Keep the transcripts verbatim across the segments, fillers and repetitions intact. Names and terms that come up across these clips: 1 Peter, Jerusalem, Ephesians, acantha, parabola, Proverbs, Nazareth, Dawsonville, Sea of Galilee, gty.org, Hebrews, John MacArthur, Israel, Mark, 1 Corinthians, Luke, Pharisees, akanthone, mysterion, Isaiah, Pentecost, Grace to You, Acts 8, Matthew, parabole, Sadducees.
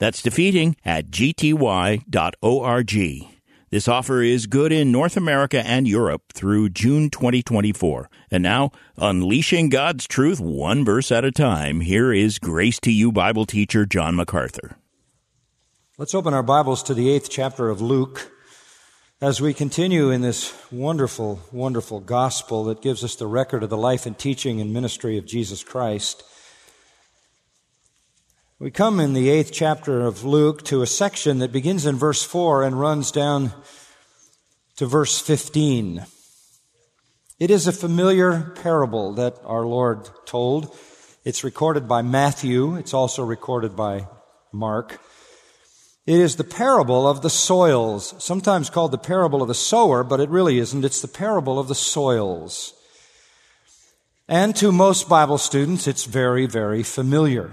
That's defeating at g t y dot org. This offer is good in North America and Europe through June twenty twenty-four. And now, unleashing God's truth one verse at a time, here is Grace to You Bible teacher John MacArthur. Let's open our Bibles to the eighth chapter of Luke as we continue in this wonderful, wonderful gospel that gives us the record of the life and teaching and ministry of Jesus Christ. We come in the eighth chapter of Luke to a section that begins in verse four and runs down to verse fifteen. It is a familiar parable that our Lord told. It's recorded by Matthew. It's also recorded by Mark. It is the parable of the soils, sometimes called the parable of the sower, but it really isn't. It's the parable of the soils. And to most Bible students, it's very, very familiar.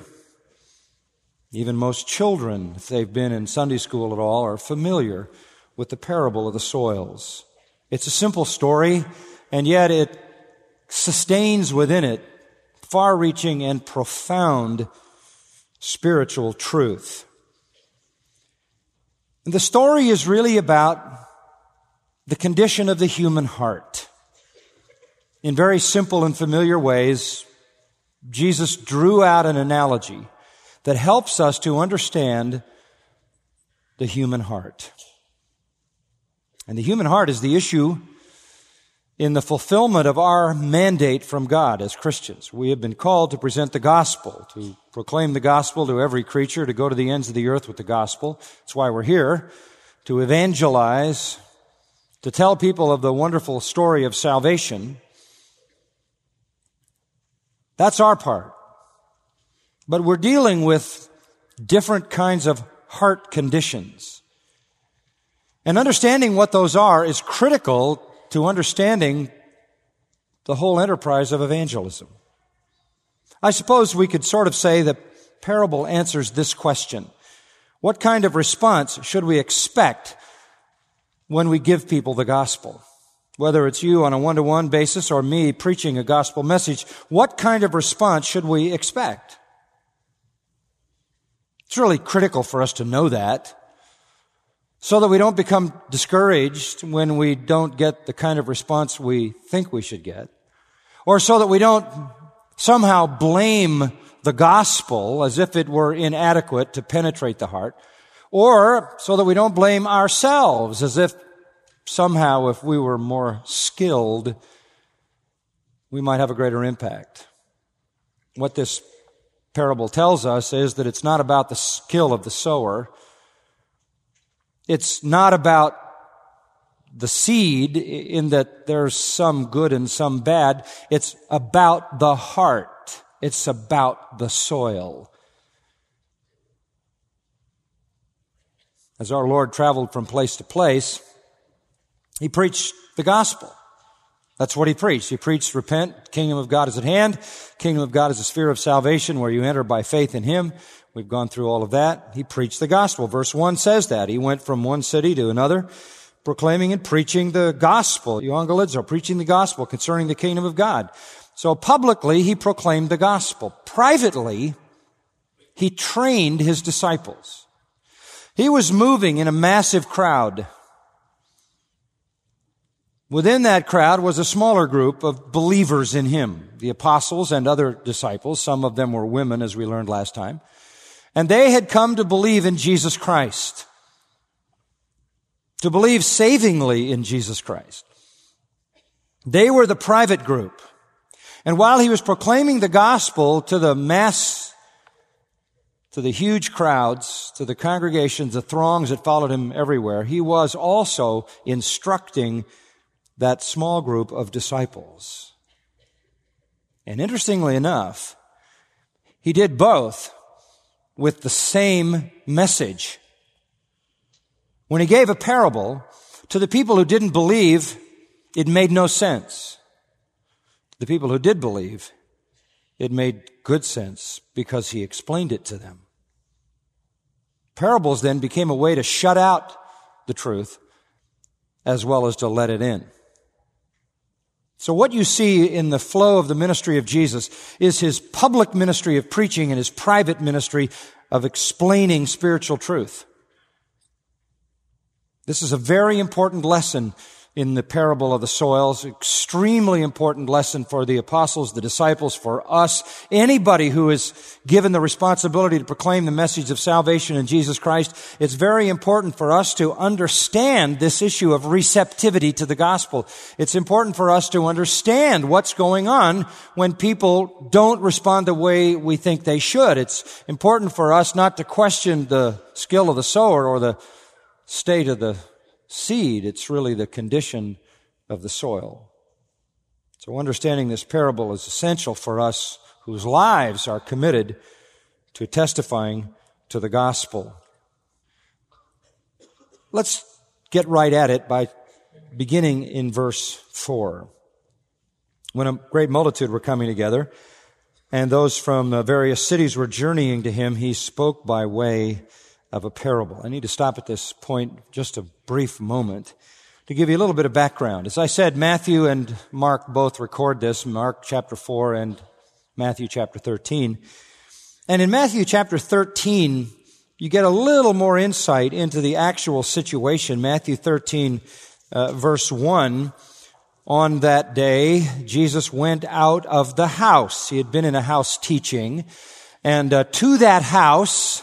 Even most children, if they've been in Sunday school at all, are familiar with the parable of the soils. It's a simple story, and yet it sustains within it far-reaching and profound spiritual truth. The story is really about the condition of the human heart. In very simple and familiar ways, Jesus drew out an analogy that helps us to understand the human heart. And the human heart is the issue in the fulfillment of our mandate from God as Christians. We have been called to present the gospel, to proclaim the gospel to every creature, to go to the ends of the earth with the gospel. That's why we're here, to evangelize, to tell people of the wonderful story of salvation. That's our part. But we're dealing with different kinds of heart conditions. And understanding what those are is critical to understanding the whole enterprise of evangelism. I suppose we could sort of say the parable answers this question. What kind of response should we expect when we give people the gospel? Whether it's you on a one-to-one basis or me preaching a gospel message, what kind of response should we expect? It's really critical for us to know that so that we don't become discouraged when we don't get the kind of response we think we should get, or so that we don't somehow blame the gospel as if it were inadequate to penetrate the heart, or so that we don't blame ourselves as if somehow if we were more skilled, we might have a greater impact. What this parable tells us is that it's not about the skill of the sower. It's not about the seed in that there's some good and some bad. It's about the heart. It's about the soil. As our Lord traveled from place to place, He preached the gospel. That's what He preached. He preached, repent, kingdom of God is at hand. Kingdom of God is a sphere of salvation where you enter by faith in Him. We've gone through all of that. He preached the gospel. Verse one says that. He went from one city to another, proclaiming and preaching the gospel. Evangelizo, preaching the gospel concerning the kingdom of God. So publicly, He proclaimed the gospel. Privately, He trained His disciples. He was moving in a massive crowd. Within that crowd was a smaller group of believers in Him, the apostles and other disciples. Some of them were women, as we learned last time. And they had come to believe in Jesus Christ, to believe savingly in Jesus Christ. They were the private group. And while He was proclaiming the gospel to the mass, to the huge crowds, to the congregations, the throngs that followed Him everywhere, He was also instructing that small group of disciples. And interestingly enough, He did both with the same message. When he gave a parable to the people who didn't believe, it made no sense. The people who did believe, it made good sense because he explained it to them. Parables then became a way to shut out the truth as well as to let it in. So what you see in the flow of the ministry of Jesus is his public ministry of preaching and his private ministry of explaining spiritual truth. This is a very important lesson in the parable of the soils, extremely important lesson for the apostles, the disciples, for us. Anybody who is given the responsibility to proclaim the message of salvation in Jesus Christ, it's very important for us to understand this issue of receptivity to the gospel. It's important for us to understand what's going on when people don't respond the way we think they should. It's important for us not to question the skill of the sower or the state of the seed, it's really the condition of the soil. So understanding this parable is essential for us whose lives are committed to testifying to the gospel. Let's get right at it by beginning in verse four. When a great multitude were coming together, and those from various cities were journeying to him, he spoke by way of a parable. I need to stop at this point just a brief moment to give you a little bit of background. As I said, Matthew and Mark both record this, Mark chapter four and Matthew chapter thirteen. And in Matthew chapter thirteen, you get a little more insight into the actual situation. Matthew thirteen, uh, verse one, on that day, Jesus went out of the house. He had been in a house teaching, and uh, to that house,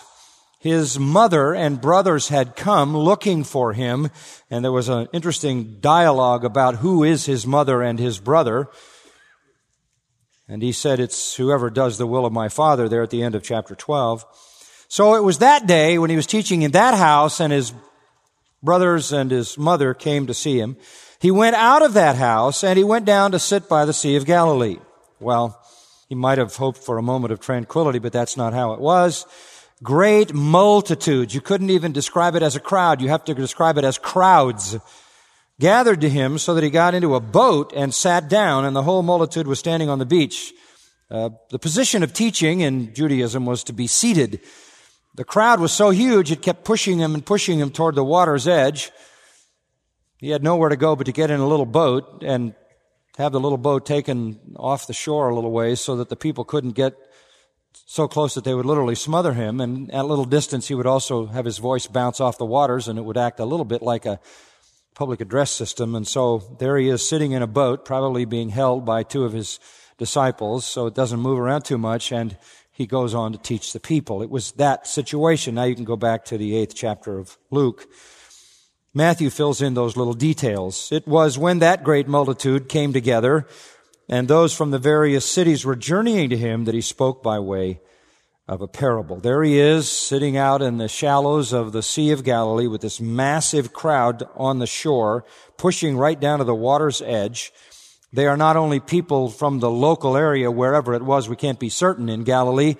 his mother and brothers had come looking for him, and there was an interesting dialogue about who is his mother and his brother. And he said, it's whoever does the will of my Father, there at the end of chapter twelve. So it was that day when he was teaching in that house, and his brothers and his mother came to see him. He went out of that house, and he went down to sit by the Sea of Galilee. Well, he might have hoped for a moment of tranquility, but that's not how it was. Great multitudes. You couldn't even describe it as a crowd. You have to describe it as crowds gathered to him, so that he got into a boat and sat down, and the whole multitude was standing on the beach. Uh, the position of teaching in Judaism was to be seated. The crowd was so huge, it kept pushing him and pushing him toward the water's edge. He had nowhere to go but to get in a little boat and have the little boat taken off the shore a little ways so that the people couldn't get so close that they would literally smother him, and at a little distance he would also have his voice bounce off the waters, and it would act a little bit like a public address system. And so there he is sitting in a boat, probably being held by two of his disciples, so it doesn't move around too much, and he goes on to teach the people. It was that situation. Now you can go back to the eighth chapter of Luke. Matthew fills in those little details. It was when that great multitude came together, and those from the various cities were journeying to him, that he spoke by way of a parable. There he is, sitting out in the shallows of the Sea of Galilee with this massive crowd on the shore, pushing right down to the water's edge. They are not only people from the local area, wherever it was, we can't be certain, in Galilee,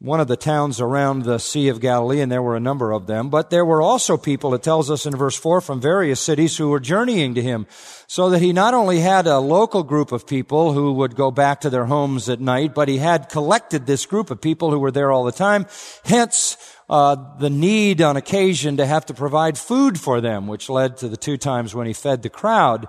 one of the towns around the Sea of Galilee, and there were a number of them, but there were also people, it tells us in verse four, from various cities who were journeying to him, so that he not only had a local group of people who would go back to their homes at night, but he had collected this group of people who were there all the time, hence uh, the need on occasion to have to provide food for them, which led to the two times when he fed the crowd,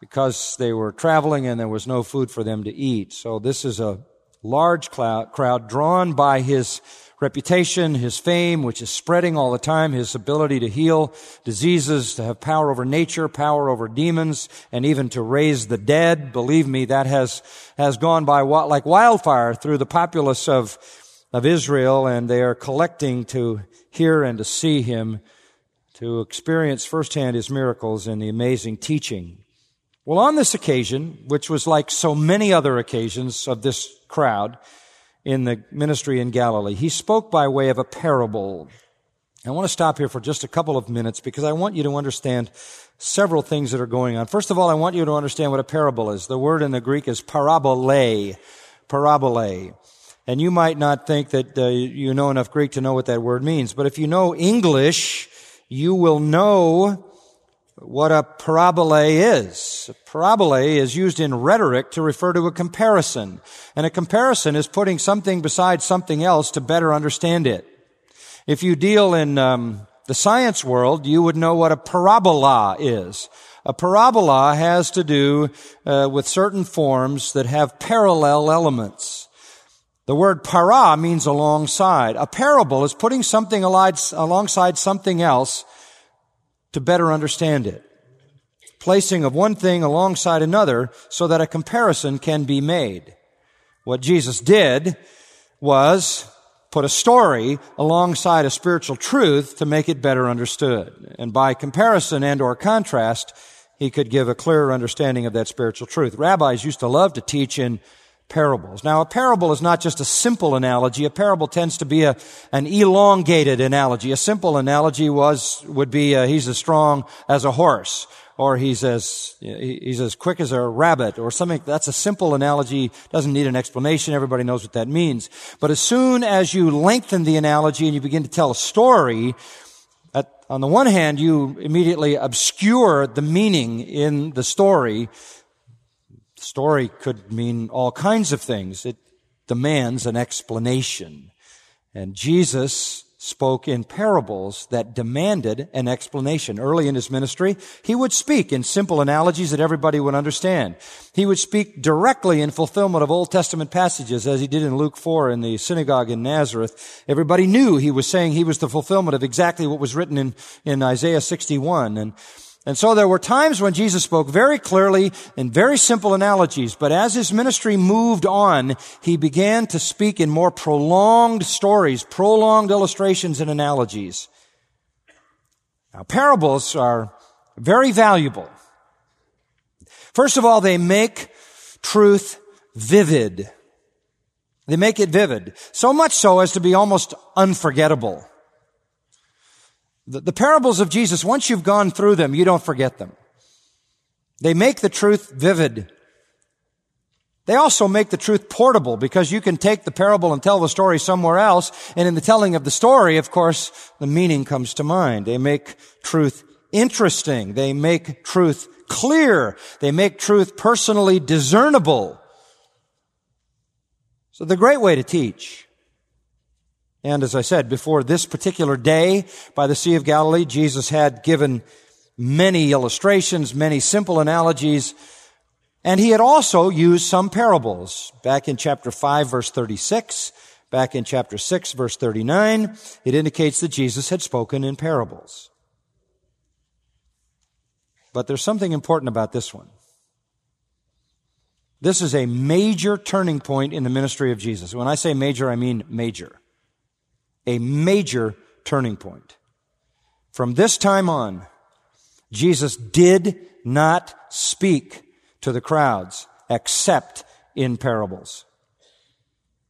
because they were traveling and there was no food for them to eat. So this is a large crowd drawn by his reputation, his fame, which is spreading all the time, his ability to heal diseases, to have power over nature, power over demons, and even to raise the dead. Believe me, that has has gone by like wildfire through the populace of of Israel, and they are collecting to hear and to see him, to experience firsthand his miracles and the amazing teaching. Well, on this occasion, which was like so many other occasions of this crowd in the ministry in Galilee, he spoke by way of a parable. I want to stop here for just a couple of minutes because I want you to understand several things that are going on. First of all, I want you to understand what a parable is. The word in the Greek is parabole, parabole. And you might not think that uh, you know enough Greek to know what that word means, but if you know English, you will know what a parabole is. A parabole is used in rhetoric to refer to a comparison. And a comparison is putting something beside something else to better understand it. If you deal in um, the science world, you would know what a parabola is. A parabola has to do uh, with certain forms that have parallel elements. The word para means alongside. A parable is putting something alongside something else to better understand it. Placing of one thing alongside another so that a comparison can be made. What Jesus did was put a story alongside a spiritual truth to make it better understood. And by comparison and or contrast, he could give a clearer understanding of that spiritual truth. Rabbis used to love to teach in parables. Now, a parable is not just a simple analogy. A parable tends to be a, an elongated analogy. A simple analogy was, would be, uh, he's as strong as a horse, or he's as, he's as quick as a rabbit, or something. That's a simple analogy. Doesn't need an explanation. Everybody knows what that means. But as soon as you lengthen the analogy and you begin to tell a story, at, on the one hand, you immediately obscure the meaning in the story. Story could mean all kinds of things. It demands an explanation. And Jesus spoke in parables that demanded an explanation. Early in his ministry, he would speak in simple analogies that everybody would understand. He would speak directly in fulfillment of Old Testament passages, as he did in Luke four in the synagogue in Nazareth. Everybody knew he was saying he was the fulfillment of exactly what was written in, in Isaiah sixty-one. And And so there were times when Jesus spoke very clearly in very simple analogies, but as his ministry moved on, he began to speak in more prolonged stories, prolonged illustrations and analogies. Now, parables are very valuable. First of all, they make truth vivid. They make it vivid, so much so as to be almost unforgettable. The parables of Jesus, once you've gone through them, you don't forget them. They make the truth vivid. They also make the truth portable, because you can take the parable and tell the story somewhere else, and in the telling of the story, of course, the meaning comes to mind. They make truth interesting. They make truth clear. They make truth personally discernible. So they're a great way to teach. And as I said, before this particular day by the Sea of Galilee, Jesus had given many illustrations, many simple analogies, and he had also used some parables. Back in chapter five, verse thirty-six, back in chapter six, verse thirty-nine, it indicates that Jesus had spoken in parables. But there's something important about this one. This is a major turning point in the ministry of Jesus. When I say major, I mean major. A major turning point. From this time on, Jesus did not speak to the crowds except in parables.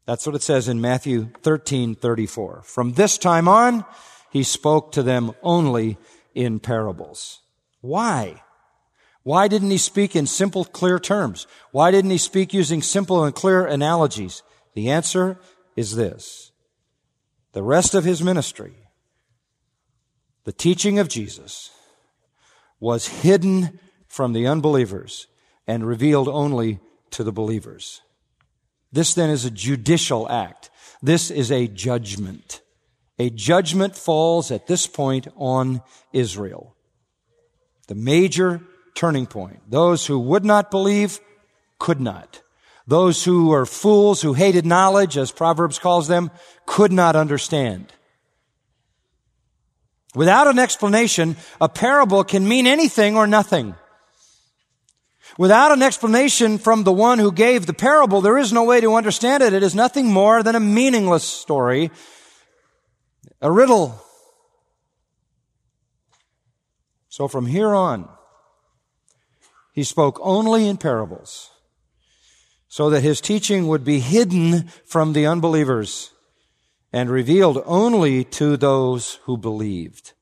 That's what it says in Matthew thirteen thirty-four. From this time on, he spoke to them only in parables. Why? Why didn't he speak in simple, clear terms? Why didn't he speak using simple and clear analogies? The answer is this. The rest of his ministry, the teaching of Jesus, was hidden from the unbelievers and revealed only to the believers. This then is a judicial act. This is a judgment. A judgment falls at this point on Israel. The major turning point. Those who would not believe could not. Those who were fools, who hated knowledge, as Proverbs calls them, could not understand. Without an explanation, a parable can mean anything or nothing. Without an explanation from the one who gave the parable, there is no way to understand it. It is nothing more than a meaningless story, a riddle. So from here on, he spoke only in parables, so that his teaching would be hidden from the unbelievers and revealed only to those who believed.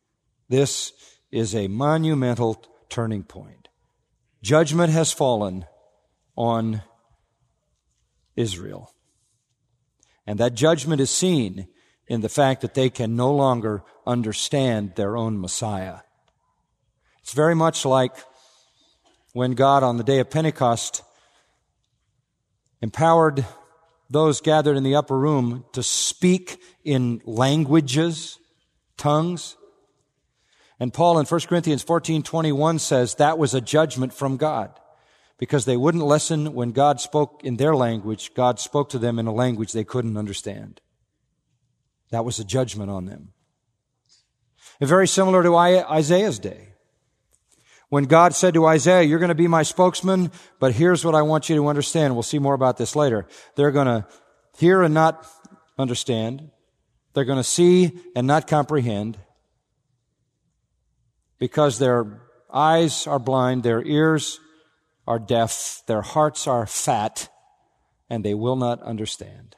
This is a monumental turning point. Judgment has fallen on Israel. And that judgment is seen in the fact that they can no longer understand their own Messiah. It's very much like when God on the day of Pentecost empowered those gathered in the upper room to speak in languages, tongues. And Paul in First Corinthians fourteen twenty-one says that was a judgment from God, because they wouldn't listen when God spoke in their language. God spoke to them in a language they couldn't understand. That was a judgment on them. And very similar to Isaiah's day, when God said to Isaiah, you're going to be my spokesman, but here's what I want you to understand. We'll see more about this later. They're going to hear and not understand. They're going to see and not comprehend, because their eyes are blind, their ears are deaf, their hearts are fat, and they will not understand.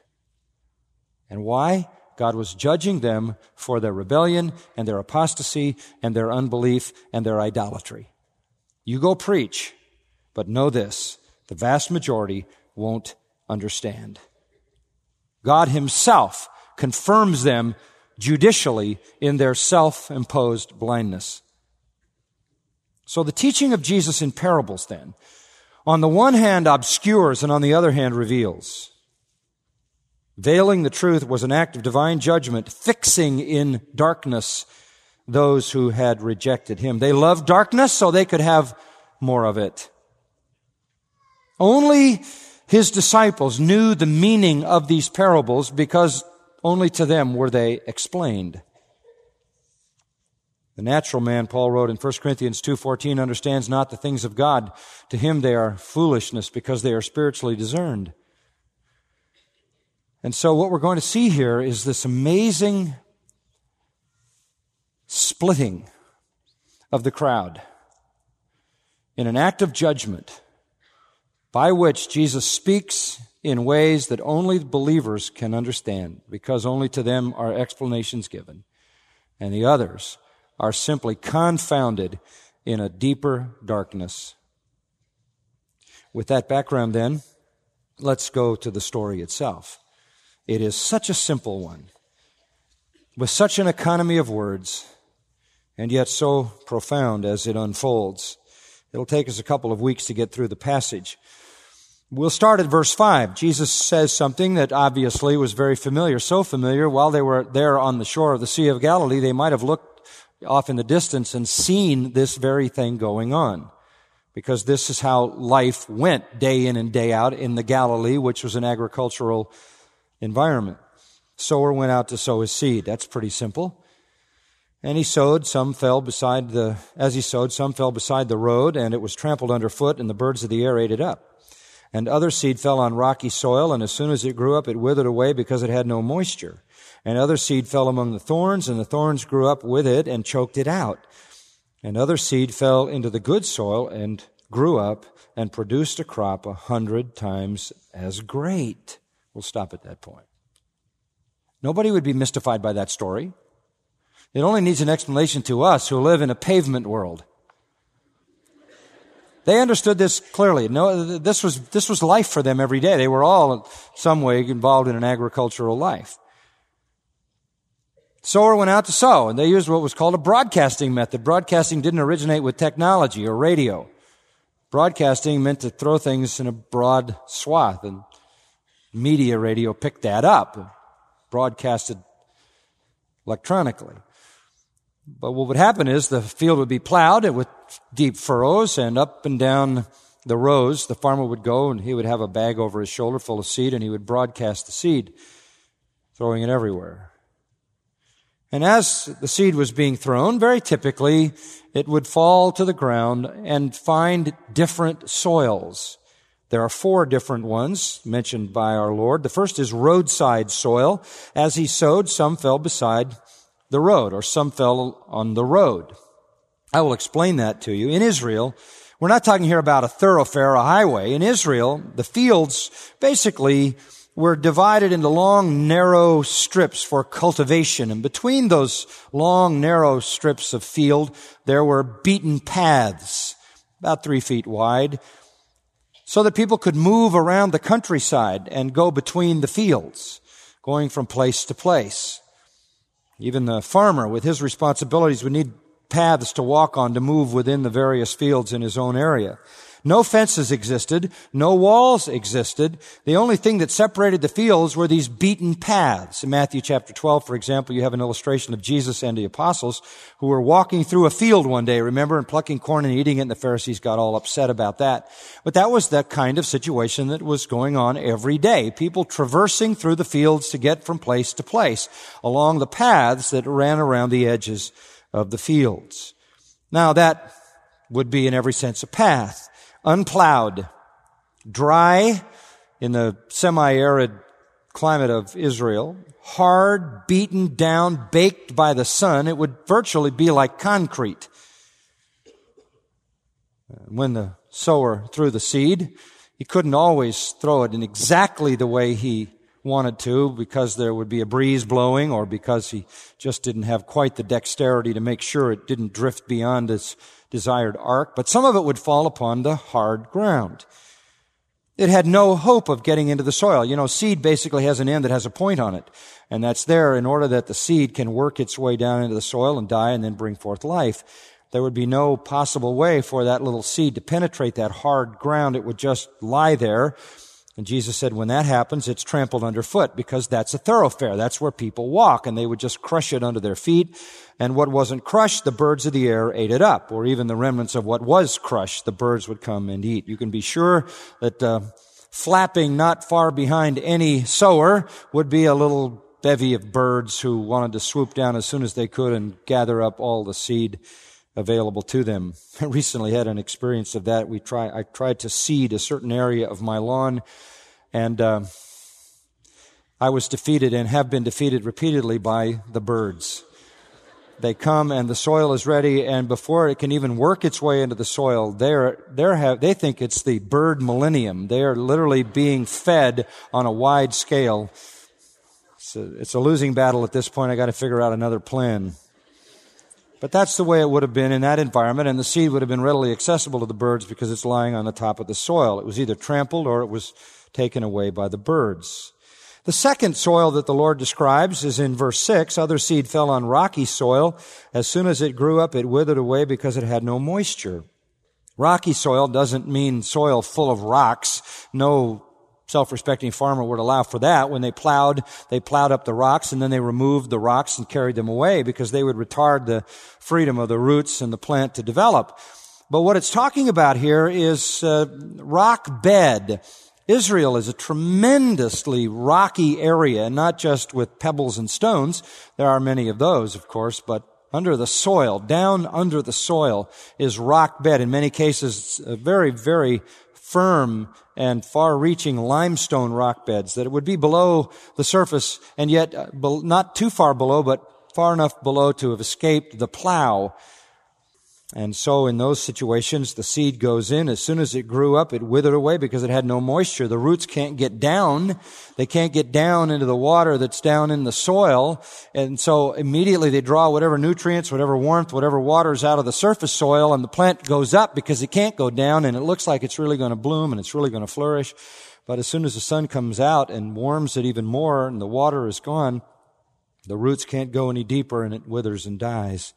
And why? God was judging them for their rebellion and their apostasy and their unbelief and their idolatry. You go preach, but know this, the vast majority won't understand. God himself confirms them judicially in their self-imposed blindness. So the teaching of Jesus in parables then, on the one hand obscures and on the other hand reveals. Veiling the truth was an act of divine judgment, fixing in darkness those who had rejected him. They loved darkness so they could have more of it. Only his disciples knew the meaning of these parables, because only to them were they explained. The natural man, Paul wrote in First Corinthians two fourteen, understands not the things of God. To him they are foolishness, because they are spiritually discerned. And so what we're going to see here is this amazing splitting of the crowd in an act of judgment by which Jesus speaks in ways that only believers can understand, because only to them are explanations given, and the others are simply confounded in a deeper darkness. With that background then, let's go to the story itself. It is such a simple one, with such an economy of words, and yet so profound as it unfolds. It'll take us a couple of weeks to get through the passage. We'll start at verse five. Jesus says something that obviously was very familiar, so familiar, while they were there on the shore of the Sea of Galilee, they might have looked off in the distance and seen this very thing going on, because this is how life went day in and day out in the Galilee, which was an agricultural environment. Sower went out to sow his seed. That's pretty simple. And he sowed, some fell beside the, as he sowed, some fell beside the road, and it was trampled underfoot, and the birds of the air ate it up. And other seed fell on rocky soil, and as soon as it grew up, it withered away because it had no moisture. And other seed fell among the thorns, and the thorns grew up with it and choked it out. And other seed fell into the good soil and grew up and produced a crop a hundred times as great. We'll stop at that point. Nobody would be mystified by that story. It only needs an explanation to us who live in a pavement world. They understood this clearly. No, this was, this was life for them every day. They were all in some way involved in an agricultural life. Sower went out to sow, and they used what was called a broadcasting method. Broadcasting didn't originate with technology or radio. Broadcasting meant to throw things in a broad swath, and media radio picked that up, broadcasted electronically. But what would happen is the field would be plowed with deep furrows, and up and down the rows the farmer would go, and he would have a bag over his shoulder full of seed, and he would broadcast the seed, throwing it everywhere. And as the seed was being thrown, very typically it would fall to the ground and find different soils. There are four different ones mentioned by our Lord. The first is roadside soil. As he sowed, some fell beside the road, or some fell on the road. I will explain that to you. In Israel, we're not talking here about a thoroughfare, a highway. In Israel, the fields basically were divided into long, narrow strips for cultivation. And between those long, narrow strips of field, there were beaten paths, about three feet wide, so that people could move around the countryside and go between the fields, going from place to place. Even the farmer with his responsibilities would need paths to walk on to move within the various fields in his own area. No fences existed. No walls existed. The only thing that separated the fields were these beaten paths. In Matthew chapter twelve, for example, you have an illustration of Jesus and the apostles who were walking through a field one day, remember, and plucking corn and eating it, and the Pharisees got all upset about that. But that was the kind of situation that was going on every day, people traversing through the fields to get from place to place along the paths that ran around the edges of the fields. Now, that would be in every sense a path. Unplowed, dry in the semi-arid climate of Israel, hard, beaten down, baked by the sun. It would virtually be like concrete. When the sower threw the seed, he couldn't always throw it in exactly the way he wanted to, because there would be a breeze blowing, or because he just didn't have quite the dexterity to make sure it didn't drift beyond its desired arc, but some of it would fall upon the hard ground. It had no hope of getting into the soil. You know, seed basically has an end that has a point on it, and that's there in order that the seed can work its way down into the soil and die and then bring forth life. There would be no possible way for that little seed to penetrate that hard ground. It would just lie there. And Jesus said, when that happens, it's trampled underfoot, because that's a thoroughfare. That's where people walk, and they would just crush it under their feet. And what wasn't crushed, the birds of the air ate it up, or even the remnants of what was crushed, the birds would come and eat. You can be sure that uh, flapping not far behind any sower would be a little bevy of birds who wanted to swoop down as soon as they could and gather up all the seed available to them. I recently had an experience of that. We try, I tried to seed a certain area of my lawn, and uh, I was defeated and have been defeated repeatedly by the birds. They come, and the soil is ready, and before it can even work its way into the soil, they're, they're have, they think it's the bird millennium. They are literally being fed on a wide scale. It's a, it's a losing battle at this point. I got to figure out another plan. But that's the way it would have been in that environment, and the seed would have been readily accessible to the birds because it's lying on the top of the soil. It was either trampled or it was taken away by the birds. The second soil that the Lord describes is in verse six. Other seed fell on rocky soil. As soon as it grew up, it withered away because it had no moisture. Rocky soil doesn't mean soil full of rocks. No self-respecting farmer would allow for that. When they plowed, they plowed up the rocks, and then they removed the rocks and carried them away, because they would retard the freedom of the roots and the plant to develop. But what it's talking about here is uh, rock bed. Israel is a tremendously rocky area, not just with pebbles and stones. There are many of those, of course, but under the soil, down under the soil is rock bed. In many cases, a very, very firm and far-reaching limestone rock beds, that it would be below the surface, and yet not too far below, but far enough below to have escaped the plow. And so in those situations, the seed goes in. As soon as it grew up, it withered away because it had no moisture. The roots can't get down. They can't get down into the water that's down in the soil. And so immediately they draw whatever nutrients, whatever warmth, whatever water is out of the surface soil, and the plant goes up because it can't go down, and it looks like it's really going to bloom and it's really going to flourish. But as soon as the sun comes out and warms it even more and the water is gone, the roots can't go any deeper, and it withers and dies.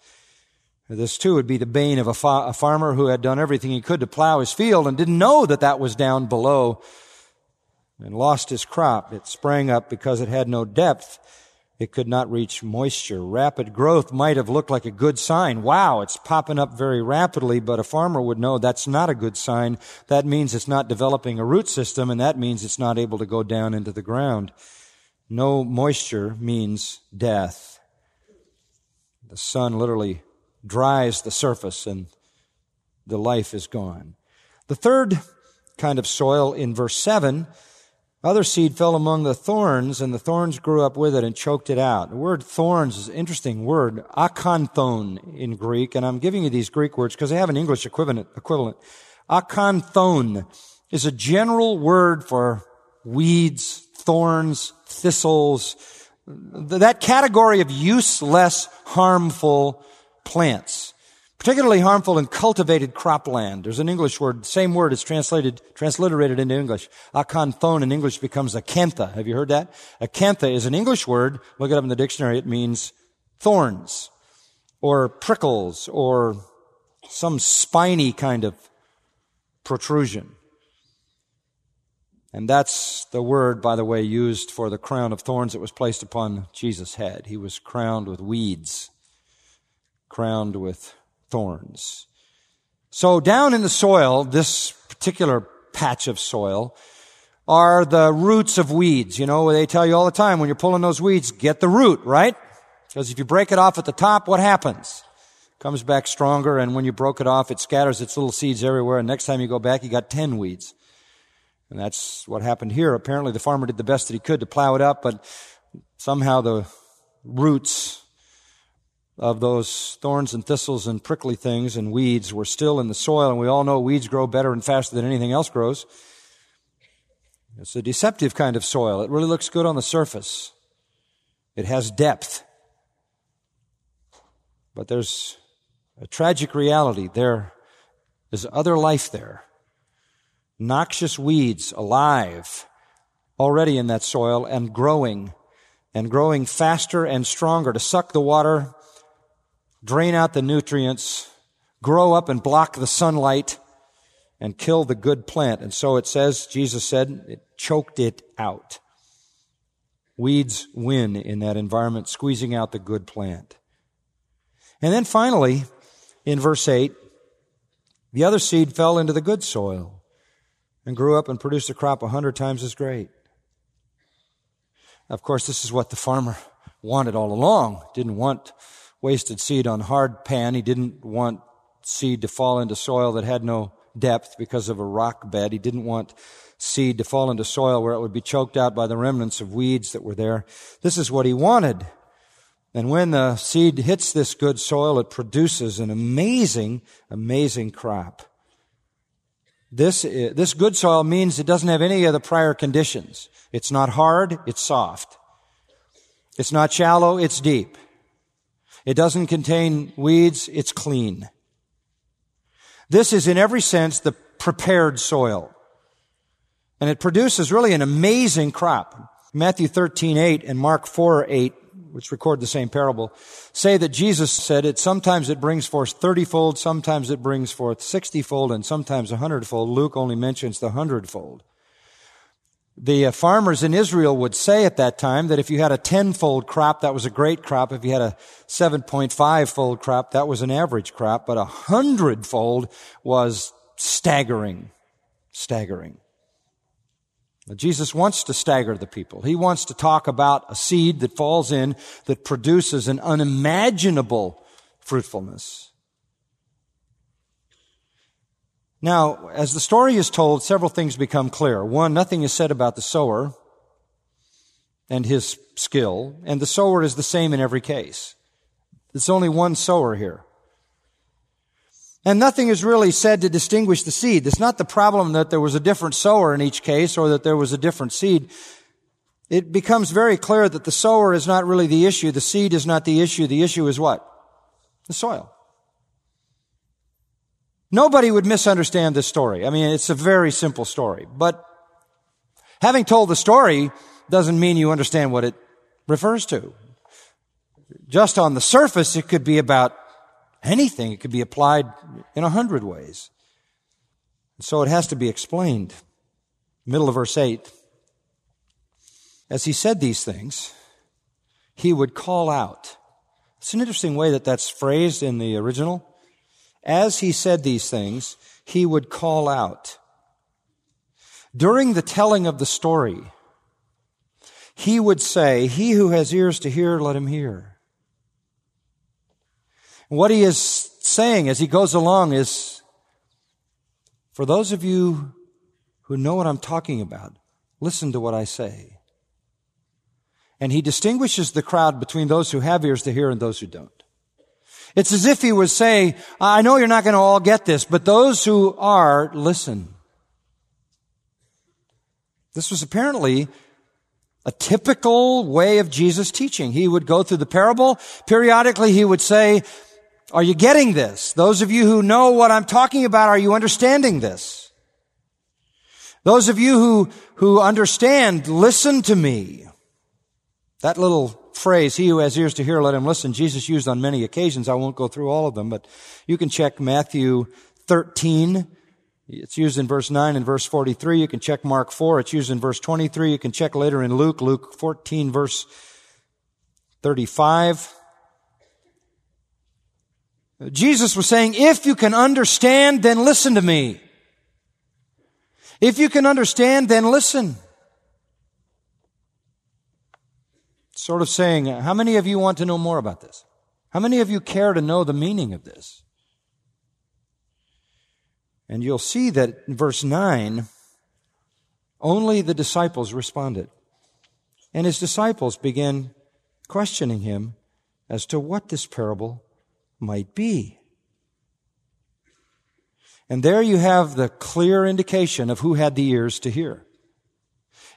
This, too, would be the bane of a, fa- a farmer who had done everything he could to plow his field and didn't know that that was down below, and lost his crop. It sprang up because it had no depth. It could not reach moisture. Rapid growth might have looked like a good sign. Wow, it's popping up very rapidly, but a farmer would know that's not a good sign. That means it's not developing a root system, and that means it's not able to go down into the ground. No moisture means death. The sun literally dries the surface, and the life is gone. The third kind of soil in verse seven, other seed fell among the thorns, and the thorns grew up with it and choked it out. The word thorns is an interesting word, akanthone in Greek, and I'm giving you these Greek words because they have an English equivalent. equivalent. Akanthone is a general word for weeds, thorns, thistles, that category of useless, harmful plants, particularly harmful in cultivated cropland. There's an English word, same word is translated, transliterated into English. Akanthone in English becomes acantha. Have you heard that? Acantha is an English word. Look it up in the dictionary. It means thorns or prickles or some spiny kind of protrusion. And that's the word, by the way, used for the crown of thorns that was placed upon Jesus' head. He was crowned with weeds, crowned with thorns. So down in the soil, this particular patch of soil, are the roots of weeds. You know, they tell you all the time when you're pulling those weeds, get the root, right? Because if you break it off at the top, what happens? It comes back stronger, and when you broke it off, it scatters its little seeds everywhere, and next time you go back, you got ten weeds. And that's what happened here. Apparently the farmer did the best that he could to plow it up, but somehow the roots of those thorns and thistles and prickly things and weeds were still in the soil, and we all know weeds grow better and faster than anything else grows. It's a deceptive kind of soil. It really looks good on the surface. It has depth. But there's a tragic reality. There is other life there. Noxious weeds alive already in that soil and growing and growing faster and stronger to suck the water, drain out the nutrients, grow up and block the sunlight and kill the good plant. And so it says, Jesus said, it choked it out. Weeds win in that environment, squeezing out the good plant. And then finally, in verse eight, the other seed fell into the good soil and grew up and produced a crop a hundred times as great. Of course, this is what the farmer wanted all along. Didn't want wasted seed on hard pan. He didn't want seed to fall into soil that had no depth because of a rock bed. He didn't want seed to fall into soil where it would be choked out by the remnants of weeds that were there. This is what he wanted. And when the seed hits this good soil, it produces an amazing, amazing crop. This is, this good soil means it doesn't have any of the prior conditions. It's not hard, it's soft. It's not shallow, it's deep. It doesn't contain weeds, it's clean. This is in every sense the prepared soil. And it produces really an amazing crop. Matthew thirteen eight and Mark four eight, which record the same parable, say that Jesus said it, sometimes it brings forth thirty-fold, sometimes it brings forth sixty-fold, and sometimes a hundredfold. Luke only mentions the hundredfold. The uh, farmers in Israel would say at that time that if you had a tenfold crop, that was a great crop. If you had a seven point five fold crop, that was an average crop. But a hundredfold was staggering, staggering. Jesus wants to stagger the people. He wants to talk about a seed that falls in that produces an unimaginable fruitfulness. Now, as the story is told, several things become clear. One, nothing is said about the sower and his skill, and the sower is the same in every case. There's only one sower here. And nothing is really said to distinguish the seed. It's not the problem that there was a different sower in each case or that there was a different seed. It becomes very clear that the sower is not really the issue. The seed is not the issue. The issue is what? The soil. Nobody would misunderstand this story. I mean, it's a very simple story. But having told the story doesn't mean you understand what it refers to. Just on the surface, it could be about anything. It could be applied in a hundred ways. So it has to be explained. Middle of verse eight. As he said these things, he would call out. It's an interesting way that that's phrased in the original. As he said these things, he would call out. During the telling of the story, he would say, "He who has ears to hear, let him hear." What he is saying as he goes along is, for those of you who know what I'm talking about, listen to what I say. And he distinguishes the crowd between those who have ears to hear and those who don't. It's as if he would say, I know you're not going to all get this, but those who are, listen. This was apparently a typical way of Jesus' teaching. He would go through the parable. Periodically, he would say, are you getting this? Those of you who know what I'm talking about, are you understanding this? Those of you who, who understand, listen to me. That little phrase, he who has ears to hear, let him listen, Jesus used on many occasions. I won't go through all of them, but you can check Matthew thirteen. It's used in verse nine and verse forty-three. You can check Mark four. It's used in verse twenty-three. You can check later in Luke, Luke fourteen, verse thirty-five. Jesus was saying, if you can understand, then listen to me. If you can understand, then listen. Sort of saying, how many of you want to know more about this? How many of you care to know the meaning of this? And you'll see that in verse nine, only the disciples responded. And his disciples began questioning him as to what this parable might be. And there you have the clear indication of who had the ears to hear.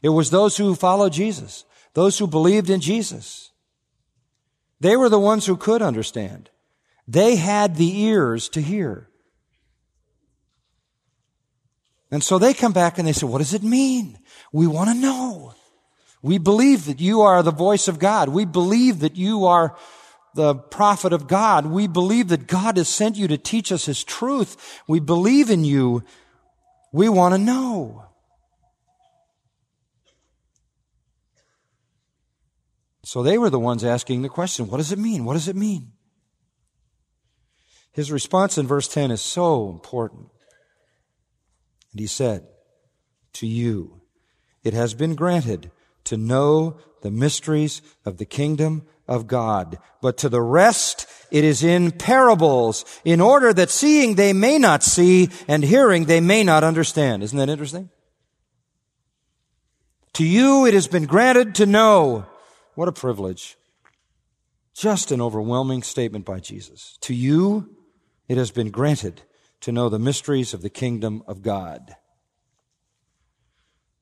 It was those who followed Jesus, those who believed in Jesus. They were the ones who could understand. They had the ears to hear. And so they come back and they say, what does it mean? We want to know. We believe that you are the voice of God. We believe that you are the prophet of God. We believe that God has sent you to teach us His truth. We believe in you. We want to know. So they were the ones asking the question, what does it mean? What does it mean? His response in verse ten is so important. And he said, to you, it has been granted to know the mysteries of the kingdom of God, but to the rest it is in parables, in order that seeing they may not see and hearing they may not understand. Isn't that interesting? To you it has been granted to know. What a privilege. Just an overwhelming statement by Jesus. To you it has been granted to know the mysteries of the kingdom of God.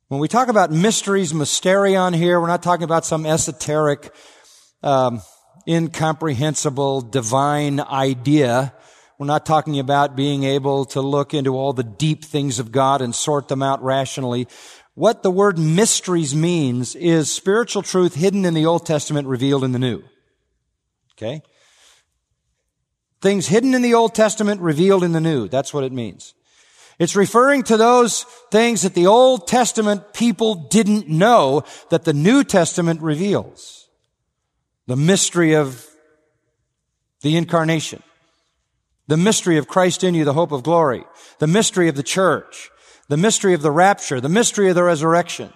When we talk about mysteries, mysterion here, we're not talking about some esoteric, um, incomprehensible, divine idea. We're not talking about being able to look into all the deep things of God and sort them out rationally. What the word mysteries means is spiritual truth hidden in the Old Testament, revealed in the New. Okay? Things hidden in the Old Testament, revealed in the New. That's what it means. It's referring to those things that the Old Testament people didn't know that the New Testament reveals. The mystery of the Incarnation. The mystery of Christ in you, the hope of glory. The mystery of the church. The mystery of the rapture. The mystery of the resurrection.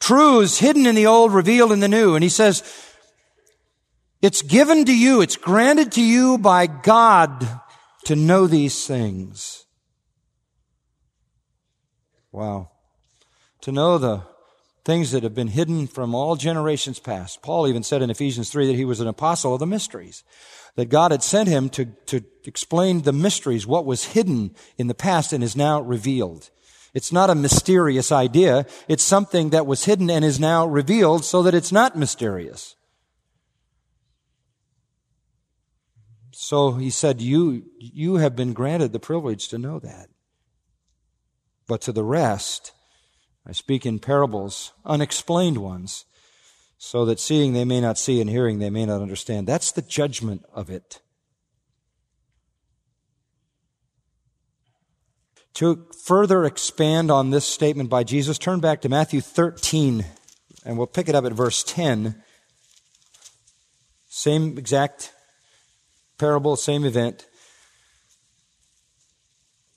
Truths hidden in the Old, revealed in the New. And he says, it's given to you, it's granted to you by God to know these things. Wow. To know the things that have been hidden from all generations past. Paul even said in Ephesians three that he was an apostle of the mysteries, that God had sent him to, to explain the mysteries, what was hidden in the past and is now revealed. It's not a mysterious idea. It's something that was hidden and is now revealed so that it's not mysterious. So he said, you, you have been granted the privilege to know that. But to the rest, I speak in parables, unexplained ones, so that seeing they may not see and hearing they may not understand. That's the judgment of it. To further expand on this statement by Jesus, turn back to Matthew thirteen, and we'll pick it up at verse ten. Same exact parable, same event.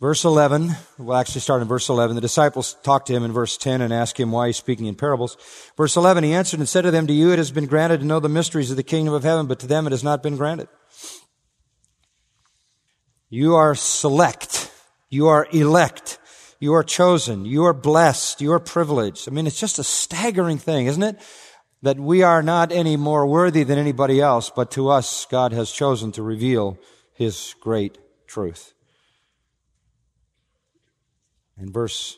Verse eleven, we'll actually start in verse eleven. The disciples talked to him in verse ten and asked him why he's speaking in parables. Verse eleven, he answered and said to them, to you it has been granted to know the mysteries of the kingdom of heaven, but to them it has not been granted. You are select. You are elect. You are chosen. You are blessed. You are privileged. I mean, it's just a staggering thing, isn't it? That we are not any more worthy than anybody else, but to us God has chosen to reveal His great truth. In verse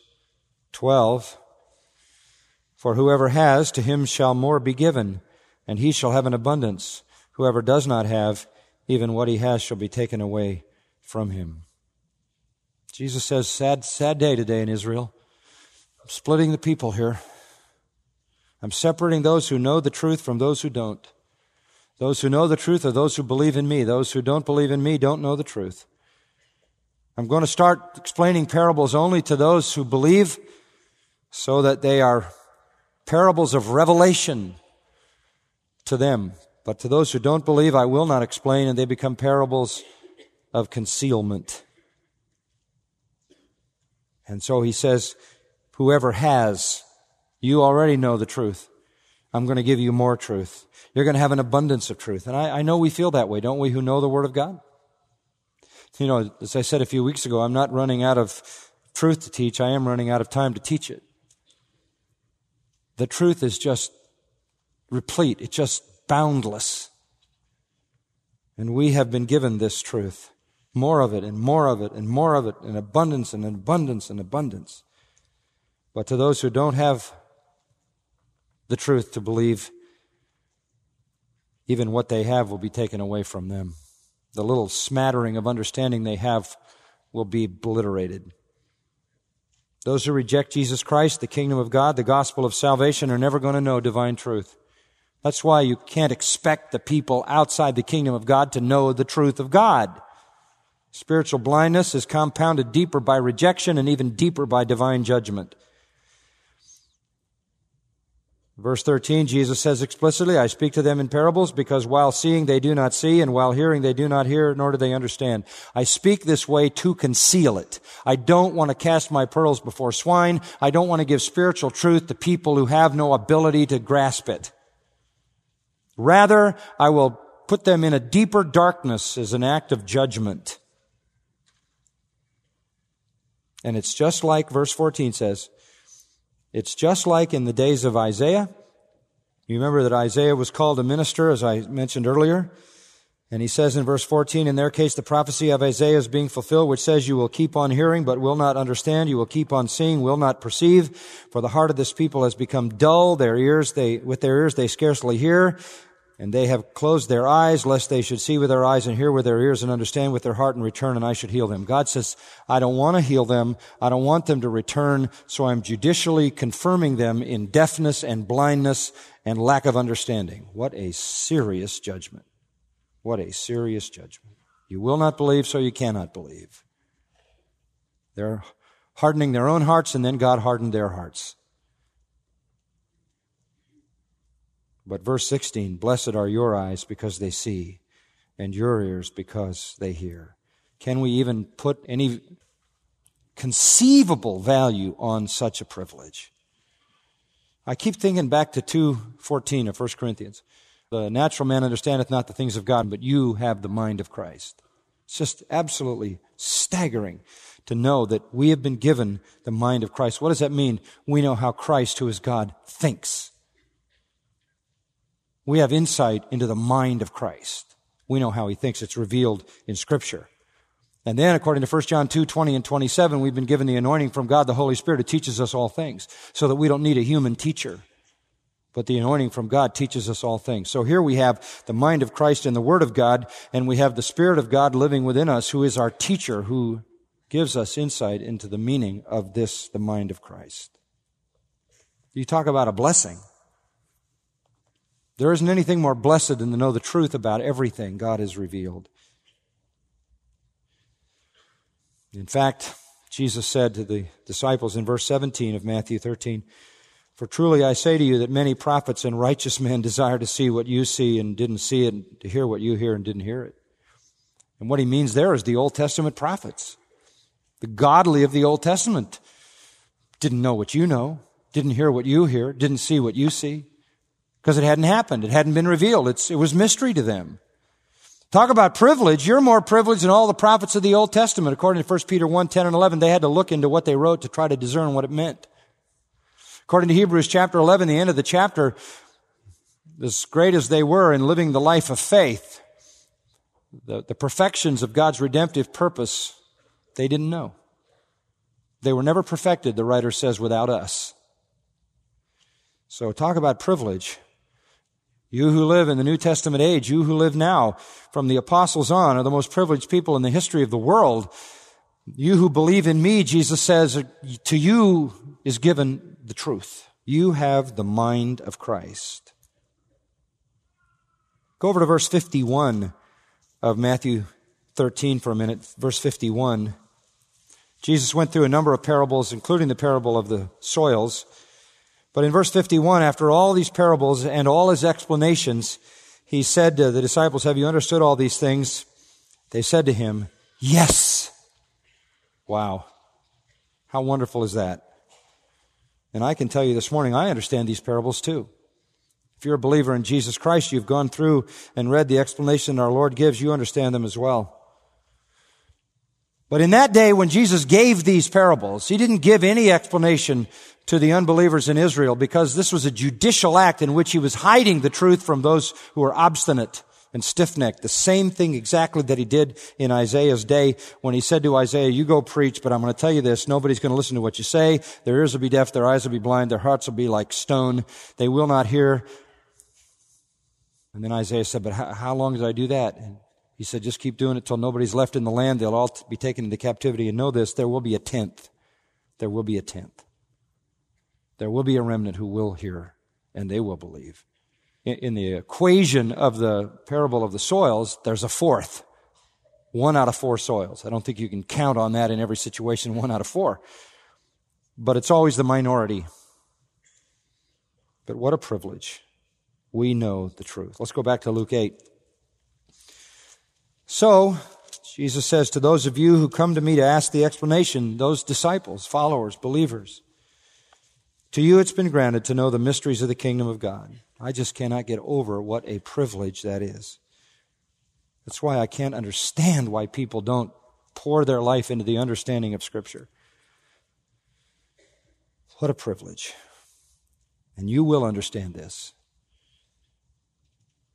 twelve, for whoever has, to him shall more be given, and he shall have an abundance. Whoever does not have, even what he has shall be taken away from him. Jesus says, sad, sad day today in Israel. I'm splitting the people here. I'm separating those who know the truth from those who don't. Those who know the truth are those who believe in me. Those who don't believe in me don't know the truth. I'm going to start explaining parables only to those who believe, so that they are parables of revelation to them. But to those who don't believe, I will not explain, and they become parables of concealment. And so he says, whoever has, you already know the truth. I'm going to give you more truth. You're going to have an abundance of truth. And I, I know we feel that way, don't we, who know the Word of God? You know, as I said a few weeks ago, I'm not running out of truth to teach. I am running out of time to teach it. The truth is just replete. It's just boundless. And we have been given this truth. More of it and more of it and more of it in abundance and in abundance and abundance. But to those who don't have the truth to believe, even what they have will be taken away from them. The little smattering of understanding they have will be obliterated. Those who reject Jesus Christ, the kingdom of God, the gospel of salvation, are never going to know divine truth. That's why you can't expect the people outside the kingdom of God to know the truth of God. Spiritual blindness is compounded deeper by rejection and even deeper by divine judgment. Verse thirteen, Jesus says explicitly, I speak to them in parables because while seeing they do not see, and while hearing they do not hear, nor do they understand. I speak this way to conceal it. I don't want to cast my pearls before swine. I don't want to give spiritual truth to people who have no ability to grasp it. Rather, I will put them in a deeper darkness as an act of judgment. And it's just like verse fourteen says, it's just like in the days of Isaiah. You remember that Isaiah was called a minister, as I mentioned earlier. And he says in verse fourteen, in their case, the prophecy of Isaiah is being fulfilled, which says, you will keep on hearing, but will not understand. You will keep on seeing, will not perceive. For the heart of this people has become dull. Their ears, they, with their ears, they scarcely hear. And they have closed their eyes, lest they should see with their eyes and hear with their ears and understand with their heart and return, and I should heal them. God says, I don't want to heal them. I don't want them to return, so I'm judicially confirming them in deafness and blindness and lack of understanding. What a serious judgment. What a serious judgment. You will not believe, so you cannot believe. They're hardening their own hearts, and then God hardened their hearts. But verse sixteen, blessed are your eyes because they see, and your ears because they hear. Can we even put any conceivable value on such a privilege? I keep thinking back to two fourteen of First Corinthians. The natural man understandeth not the things of God, but you have the mind of Christ. It's just absolutely staggering to know that we have been given the mind of Christ. What does that mean? We know how Christ, who is God, thinks. We have insight into the mind of Christ. We know how he thinks. It's revealed in Scripture. And then, according to First John two, twenty and twenty-seven, we've been given the anointing from God, the Holy Spirit, who teaches us all things, so that we don't need a human teacher. But the anointing from God teaches us all things. So here we have the mind of Christ and the Word of God, and we have the Spirit of God living within us, who is our teacher, who gives us insight into the meaning of this, the mind of Christ. You talk about a blessing. There isn't anything more blessed than to know the truth about everything God has revealed. In fact, Jesus said to the disciples in verse seventeen of Matthew thirteen, for truly I say to you that many prophets and righteous men desire to see what you see and didn't see it, and to hear what you hear and didn't hear it. And what he means there is the Old Testament prophets. The godly of the Old Testament didn't know what you know, didn't hear what you hear, didn't see what you see. Because it hadn't happened. It hadn't been revealed. It's, it was mystery to them. Talk about privilege. You're more privileged than all the prophets of the Old Testament. According to First Peter one, ten and eleven, they had to look into what they wrote to try to discern what it meant. According to Hebrews chapter eleven, the end of the chapter, as great as they were in living the life of faith, the, the perfections of God's redemptive purpose, they didn't know. They were never perfected, the writer says, without us. So talk about privilege. You who live in the New Testament age, you who live now, from the apostles on, are the most privileged people in the history of the world. You who believe in me, Jesus says, to you is given the truth. You have the mind of Christ. Go over to verse fifty-one of Matthew thirteen for a minute. Verse fifty-one. Jesus went through a number of parables, including the parable of the soils. But in verse fifty-one, after all these parables and all his explanations, he said to the disciples, "Have you understood all these things?" They said to him, "Yes." Wow. How wonderful is that? And I can tell you this morning, I understand these parables too. If you're a believer in Jesus Christ, you've gone through and read the explanation our Lord gives, you understand them as well. But in that day when Jesus gave these parables, he didn't give any explanation to the unbelievers in Israel because this was a judicial act in which he was hiding the truth from those who were obstinate and stiff-necked. The same thing exactly that he did in Isaiah's day when he said to Isaiah, "You go preach, but I'm going to tell you this, nobody's going to listen to what you say. Their ears will be deaf, their eyes will be blind, their hearts will be like stone. They will not hear." And then Isaiah said, "But how, how long did I do that?" And he said, "Just keep doing it till nobody's left in the land. They'll all be taken into captivity. And know this, there will be a tenth. There will be a tenth. There will be a remnant who will hear, and they will believe." In the equation of the parable of the soils, there's a fourth. One out of four soils. I don't think you can count on that in every situation, one out of four. But it's always the minority. But what a privilege. We know the truth. Let's go back to Luke eight. So, Jesus says to those of you who come to me to ask the explanation, those disciples, followers, believers, to you it's been granted to know the mysteries of the kingdom of God. I just cannot get over what a privilege that is. That's why I can't understand why people don't pour their life into the understanding of Scripture. What a privilege. And you will understand this.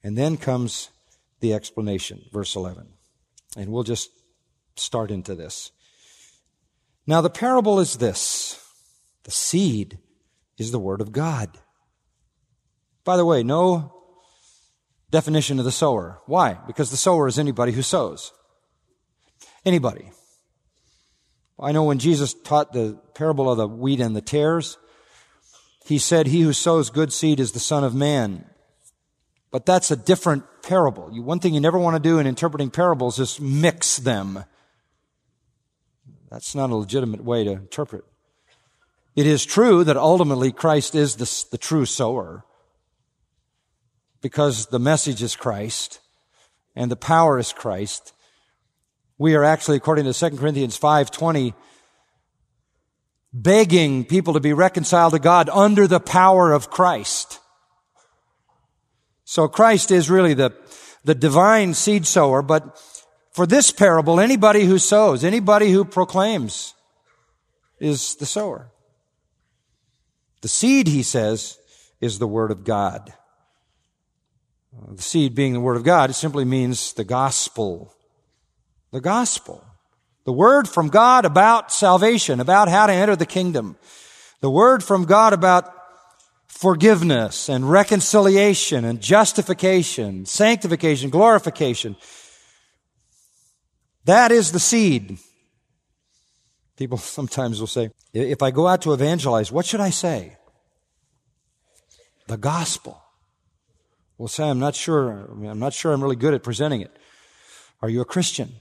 And then comes the explanation, verse eleven. And we'll just start into this. Now the parable is this. The seed is the word of God. By the way, no definition of the sower. Why? Because the sower is anybody who sows. Anybody. I know when Jesus taught the parable of the wheat and the tares, he said, "He who sows good seed is the Son of Man." But that's a different parable. You, one thing you never want to do in interpreting parables is mix them. That's not a legitimate way to interpret. It is true that ultimately Christ is the, the true sower, because the message is Christ and the power is Christ. We are actually, according to Second Corinthians five twenty, begging people to be reconciled to God under the power of Christ. So Christ is really the, the divine seed sower, but for this parable, anybody who sows, anybody who proclaims is the sower. The seed, he says, is the word of God. The seed being the word of God, it simply means the gospel. The gospel. The word from God about salvation, about how to enter the kingdom. The word from God about forgiveness and reconciliation and justification, sanctification, glorification. That is the seed. People sometimes will say, "If I go out to evangelize, what should I say?" The gospel. Well, say, I'm not sure. I'm not sure I'm really good at presenting it. Are you a Christian?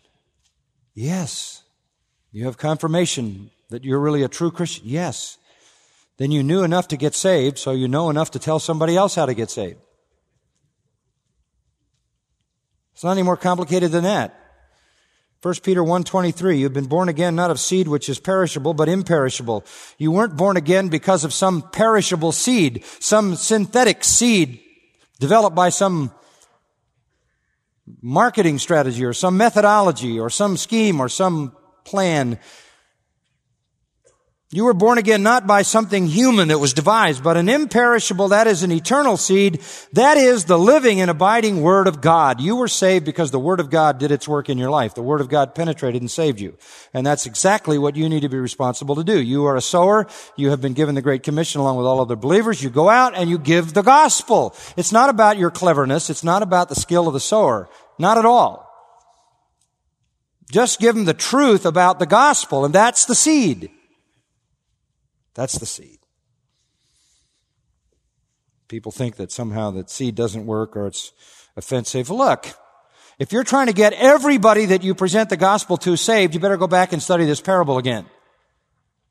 Yes. You have confirmation that you're really a true Christian? Yes. Then you knew enough to get saved, so you know enough to tell somebody else how to get saved. It's not any more complicated than that. First Peter one twenty-three, you've been born again not of seed which is perishable, but imperishable. You weren't born again because of some perishable seed, some synthetic seed developed by some marketing strategy or some methodology or some scheme or some plan. You were born again not by something human that was devised, but an imperishable, that is an eternal seed, that is the living and abiding Word of God. You were saved because the Word of God did its work in your life. The Word of God penetrated and saved you. And that's exactly what you need to be responsible to do. You are a sower. You have been given the Great Commission along with all other believers. You go out and you give the gospel. It's not about your cleverness. It's not about the skill of the sower. Not at all. Just give them the truth about the gospel, and that's the seed. That's the seed. People think that somehow that seed doesn't work or it's offensive. Look, if you're trying to get everybody that you present the gospel to saved, you better go back and study this parable again.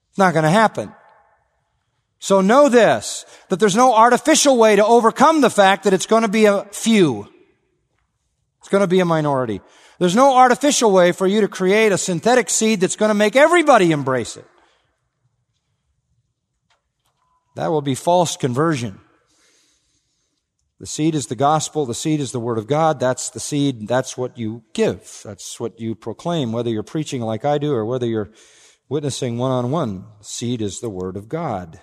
It's not going to happen. So know this, that there's no artificial way to overcome the fact that it's going to be a few. It's going to be a minority. There's no artificial way for you to create a synthetic seed that's going to make everybody embrace it. That will be false conversion. The seed is the gospel. The seed is the word of God. That's the seed. That's what you give. That's what you proclaim, whether you're preaching like I do or whether you're witnessing one-on-one. Seed is the word of God.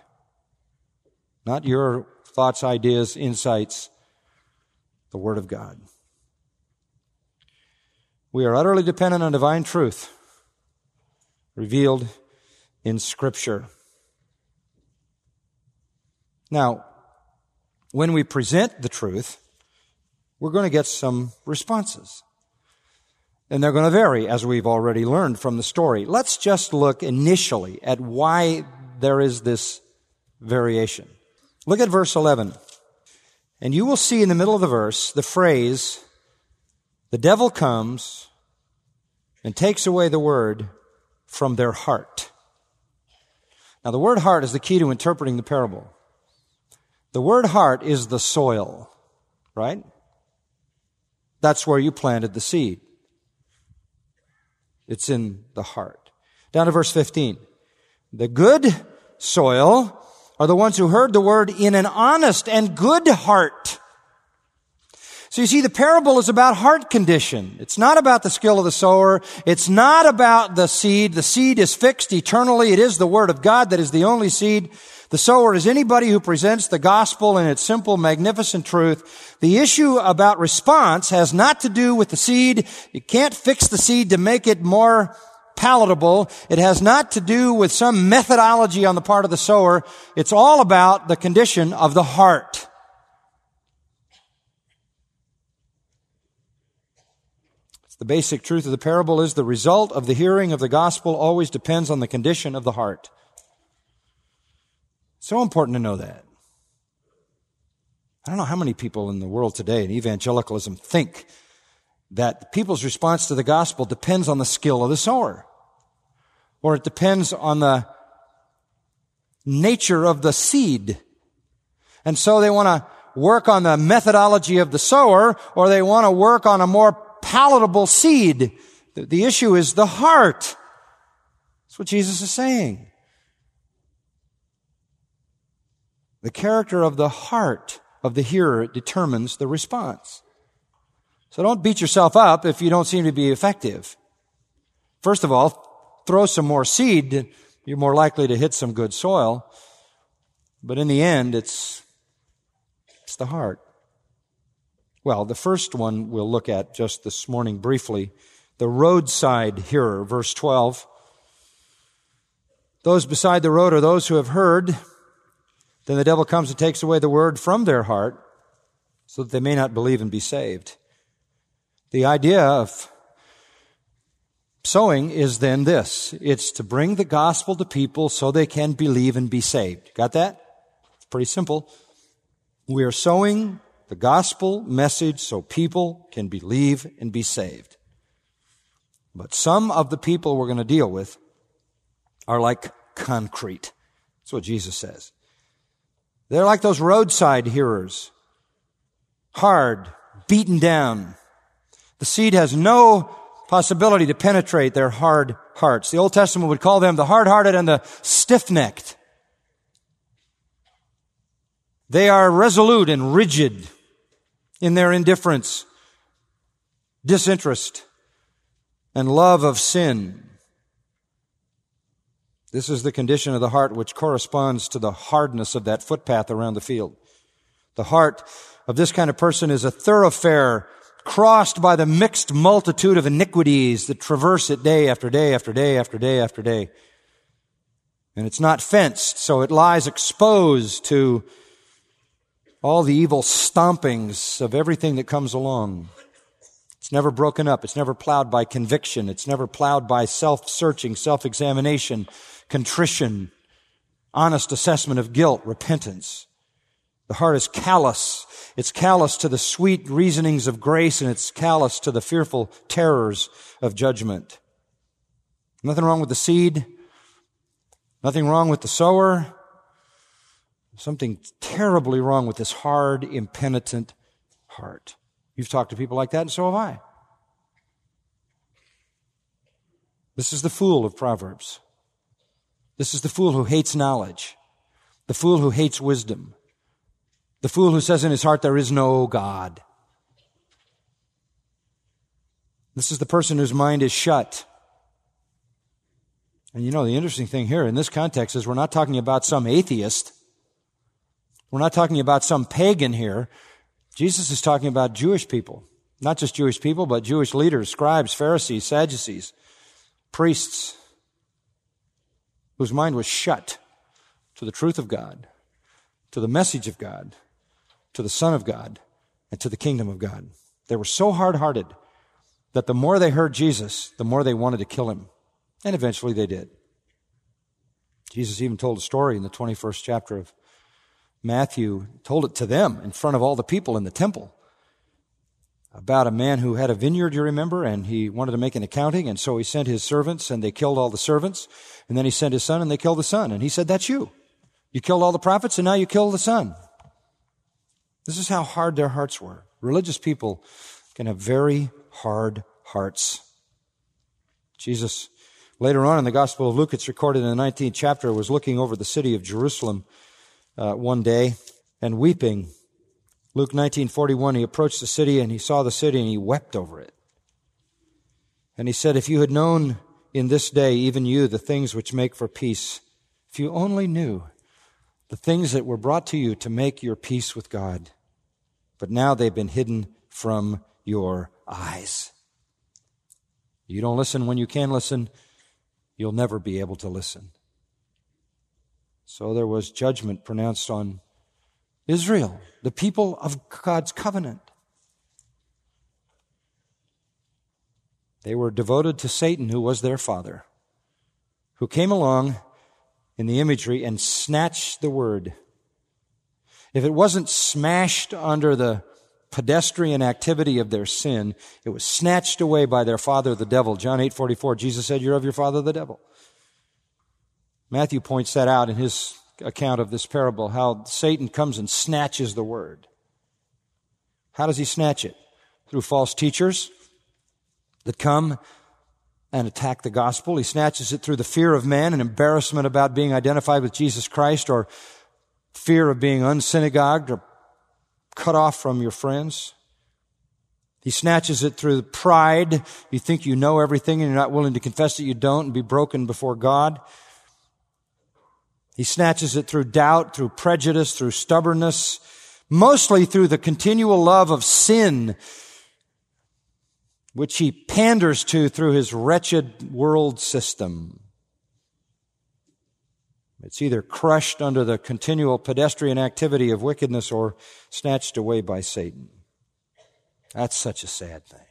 Not your thoughts, ideas, insights, the word of God. We are utterly dependent on divine truth revealed in Scripture. Now, when we present the truth, we're going to get some responses. And they're going to vary, as we've already learned from the story. Let's just look initially at why there is this variation. Look at verse eleven. And you will see in the middle of the verse the phrase, the devil comes and takes away the word from their heart. Now, the word heart is the key to interpreting the parable. The word heart is the soil, right? That's where you planted the seed. It's in the heart. Down to verse fifteen. The good soil are the ones who heard the word in an honest and good heart. So you see, the parable is about heart condition. It's not about the skill of the sower. It's not about the seed. The seed is fixed eternally. It is the word of God that is the only seed. The sower is anybody who presents the gospel in its simple, magnificent truth. The issue about response has not to do with the seed. You can't fix the seed to make it more palatable. It has not to do with some methodology on the part of the sower. It's all about the condition of the heart. The basic truth of the parable is the result of the hearing of the gospel always depends on the condition of the heart. So important to know that. I don't know how many people in the world today in evangelicalism think that people's response to the gospel depends on the skill of the sower, or it depends on the nature of the seed. And so they want to work on the methodology of the sower, or they want to work on a more palatable seed. The issue is the heart. That's what Jesus is saying. The character of the heart of the hearer determines the response. So don't beat yourself up if you don't seem to be effective. First of all, throw some more seed. You're more likely to hit some good soil. But in the end, it's, it's the heart. Well, the first one we'll look at just this morning briefly, the roadside hearer, verse twelve. Those beside the road are those who have heard. Then the devil comes and takes away the word from their heart so that they may not believe and be saved. The idea of sowing is then this. It's to bring the gospel to people so they can believe and be saved. Got that? It's pretty simple. We are sowing the gospel message so people can believe and be saved. But some of the people we're going to deal with are like concrete. That's what Jesus says. They're like those roadside hearers, hard, beaten down. The seed has no possibility to penetrate their hard hearts. The Old Testament would call them the hard-hearted and the stiff-necked. They are resolute and rigid in their indifference, disinterest, and love of sin. This is the condition of the heart which corresponds to the hardness of that footpath around the field. The heart of this kind of person is a thoroughfare crossed by the mixed multitude of iniquities that traverse it day after day after day after day after day. And it's not fenced, so it lies exposed to all the evil stompings of everything that comes along. It's never broken up. It's never plowed by conviction. It's never plowed by self-searching, self-examination, contrition, honest assessment of guilt, repentance. The heart is callous. It's callous to the sweet reasonings of grace, and it's callous to the fearful terrors of judgment. Nothing wrong with the seed. Nothing wrong with the sower. Something terribly wrong with this hard, impenitent heart. You've talked to people like that, and so have I. This is the fool of Proverbs. This is the fool who hates knowledge, the fool who hates wisdom, the fool who says in his heart, there is no God. This is the person whose mind is shut. And you know, the interesting thing here in this context is we're not talking about some atheist. We're not talking about some pagan here. Jesus is talking about Jewish people, not just Jewish people, but Jewish leaders, scribes, Pharisees, Sadducees, priests, whose mind was shut to the truth of God, to the message of God, to the Son of God, and to the kingdom of God. They were so hard-hearted that the more they heard Jesus, the more they wanted to kill him. And eventually they did. Jesus even told a story in the twenty-first chapter of Matthew, told it to them in front of all the people in the temple, about a man who had a vineyard, you remember, and he wanted to make an accounting, and so he sent his servants, and they killed all the servants, and then he sent his son, and they killed the son, and he said, that's you. You killed all the prophets, and now you kill the son. This is how hard their hearts were. Religious people can have very hard hearts. Jesus, later on in the Gospel of Luke, it's recorded in the nineteenth chapter, was looking over the city of Jerusalem uh, one day and weeping. Luke nineteen forty-one, he approached the city and he saw the city and he wept over it. And he said, if you had known in this day, even you, the things which make for peace, if you only knew the things that were brought to you to make your peace with God, but now they've been hidden from your eyes. You don't listen when you can listen, you'll never be able to listen. So there was judgment pronounced on Israel, the people of God's covenant. They were devoted to Satan, who was their father, who came along in the imagery and snatched the word. If it wasn't smashed under the pedestrian activity of their sin, it was snatched away by their father, the devil. John eight forty-four, Jesus said, you're of your father, the devil. Matthew points that out in his account of this parable, how Satan comes and snatches the word. How does he snatch it? Through false teachers that come and attack the gospel. He snatches it through the fear of man and embarrassment about being identified with Jesus Christ, or fear of being unsynagogued or cut off from your friends. He snatches it through pride. You think you know everything and you're not willing to confess that you don't and be broken before God. He snatches it through doubt, through prejudice, through stubbornness, mostly through the continual love of sin, which he panders to through his wretched world system. It's either crushed under the continual pedestrian activity of wickedness or snatched away by Satan. That's such a sad thing.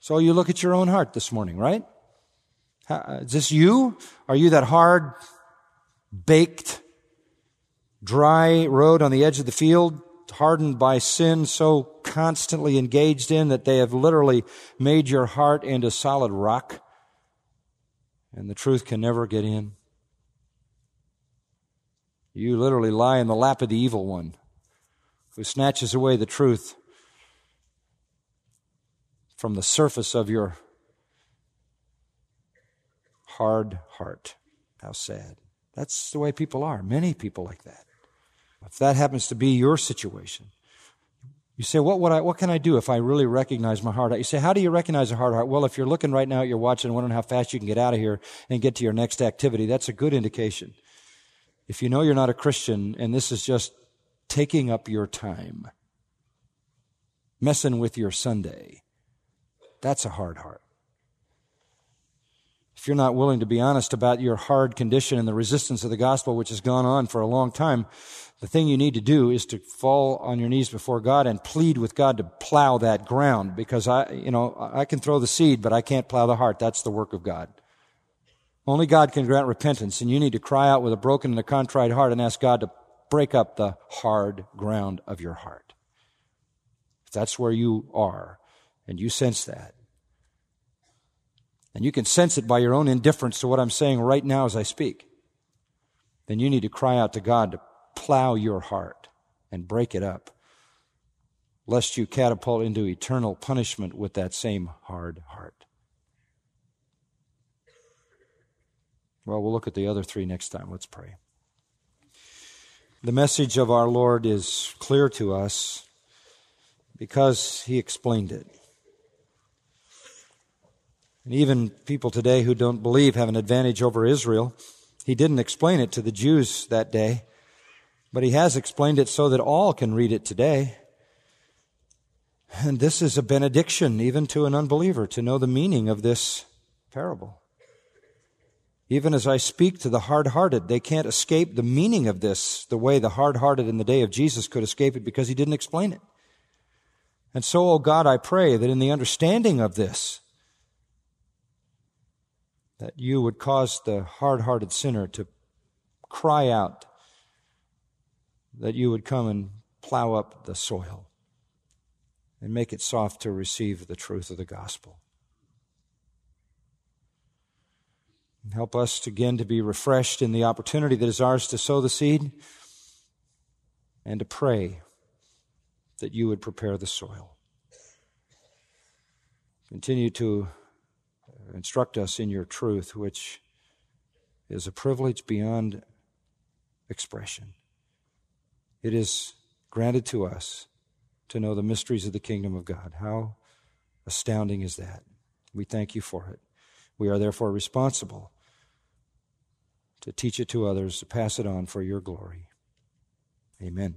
So you look at your own heart this morning, right? How, is this you? Are you that hard, baked, dry road on the edge of the field, hardened by sin, so constantly engaged in that they have literally made your heart into solid rock and the truth can never get in? You literally lie in the lap of the evil one who snatches away the truth from the surface of your hard heart. How sad. That's the way people are. Many people like that. If that happens to be your situation, you say, what would I, what can I do if I really recognize my hard heart? You say, how do you recognize a hard heart? Well, if you're looking right now at your watch and wondering how fast you can get out of here and get to your next activity, that's a good indication. If you know you're not a Christian and this is just taking up your time, messing with your Sunday, that's a hard heart. If you're not willing to be honest about your hard condition and the resistance of the gospel, which has gone on for a long time, the thing you need to do is to fall on your knees before God and plead with God to plow that ground, because I, you know, I can throw the seed, but I can't plow the heart. That's the work of God. Only God can grant repentance, and you need to cry out with a broken and a contrite heart and ask God to break up the hard ground of your heart. If that's where you are, and you sense that, and you can sense it by your own indifference to what I'm saying right now as I speak, then you need to cry out to God to plow your heart and break it up, lest you catapult into eternal punishment with that same hard heart. Well, we'll look at the other three next time. Let's pray. The message of our Lord is clear to us because He explained it. And even people today who don't believe have an advantage over Israel. He didn't explain it to the Jews that day, but He has explained it so that all can read it today. And this is a benediction even to an unbeliever to know the meaning of this parable. Even as I speak to the hard-hearted, they can't escape the meaning of this the way the hard-hearted in the day of Jesus could escape it because He didn't explain it. And so, oh God, I pray that in the understanding of this, that You would cause the hard-hearted sinner to cry out, that You would come and plow up the soil and make it soft to receive the truth of the gospel. Help us again to be refreshed in the opportunity that is ours to sow the seed and to pray that You would prepare the soil. Continue to instruct us in Your truth, which is a privilege beyond expression. It is granted to us to know the mysteries of the kingdom of God. How astounding is that? We thank You for it. We are therefore responsible to teach it to others, to pass it on for Your glory. Amen.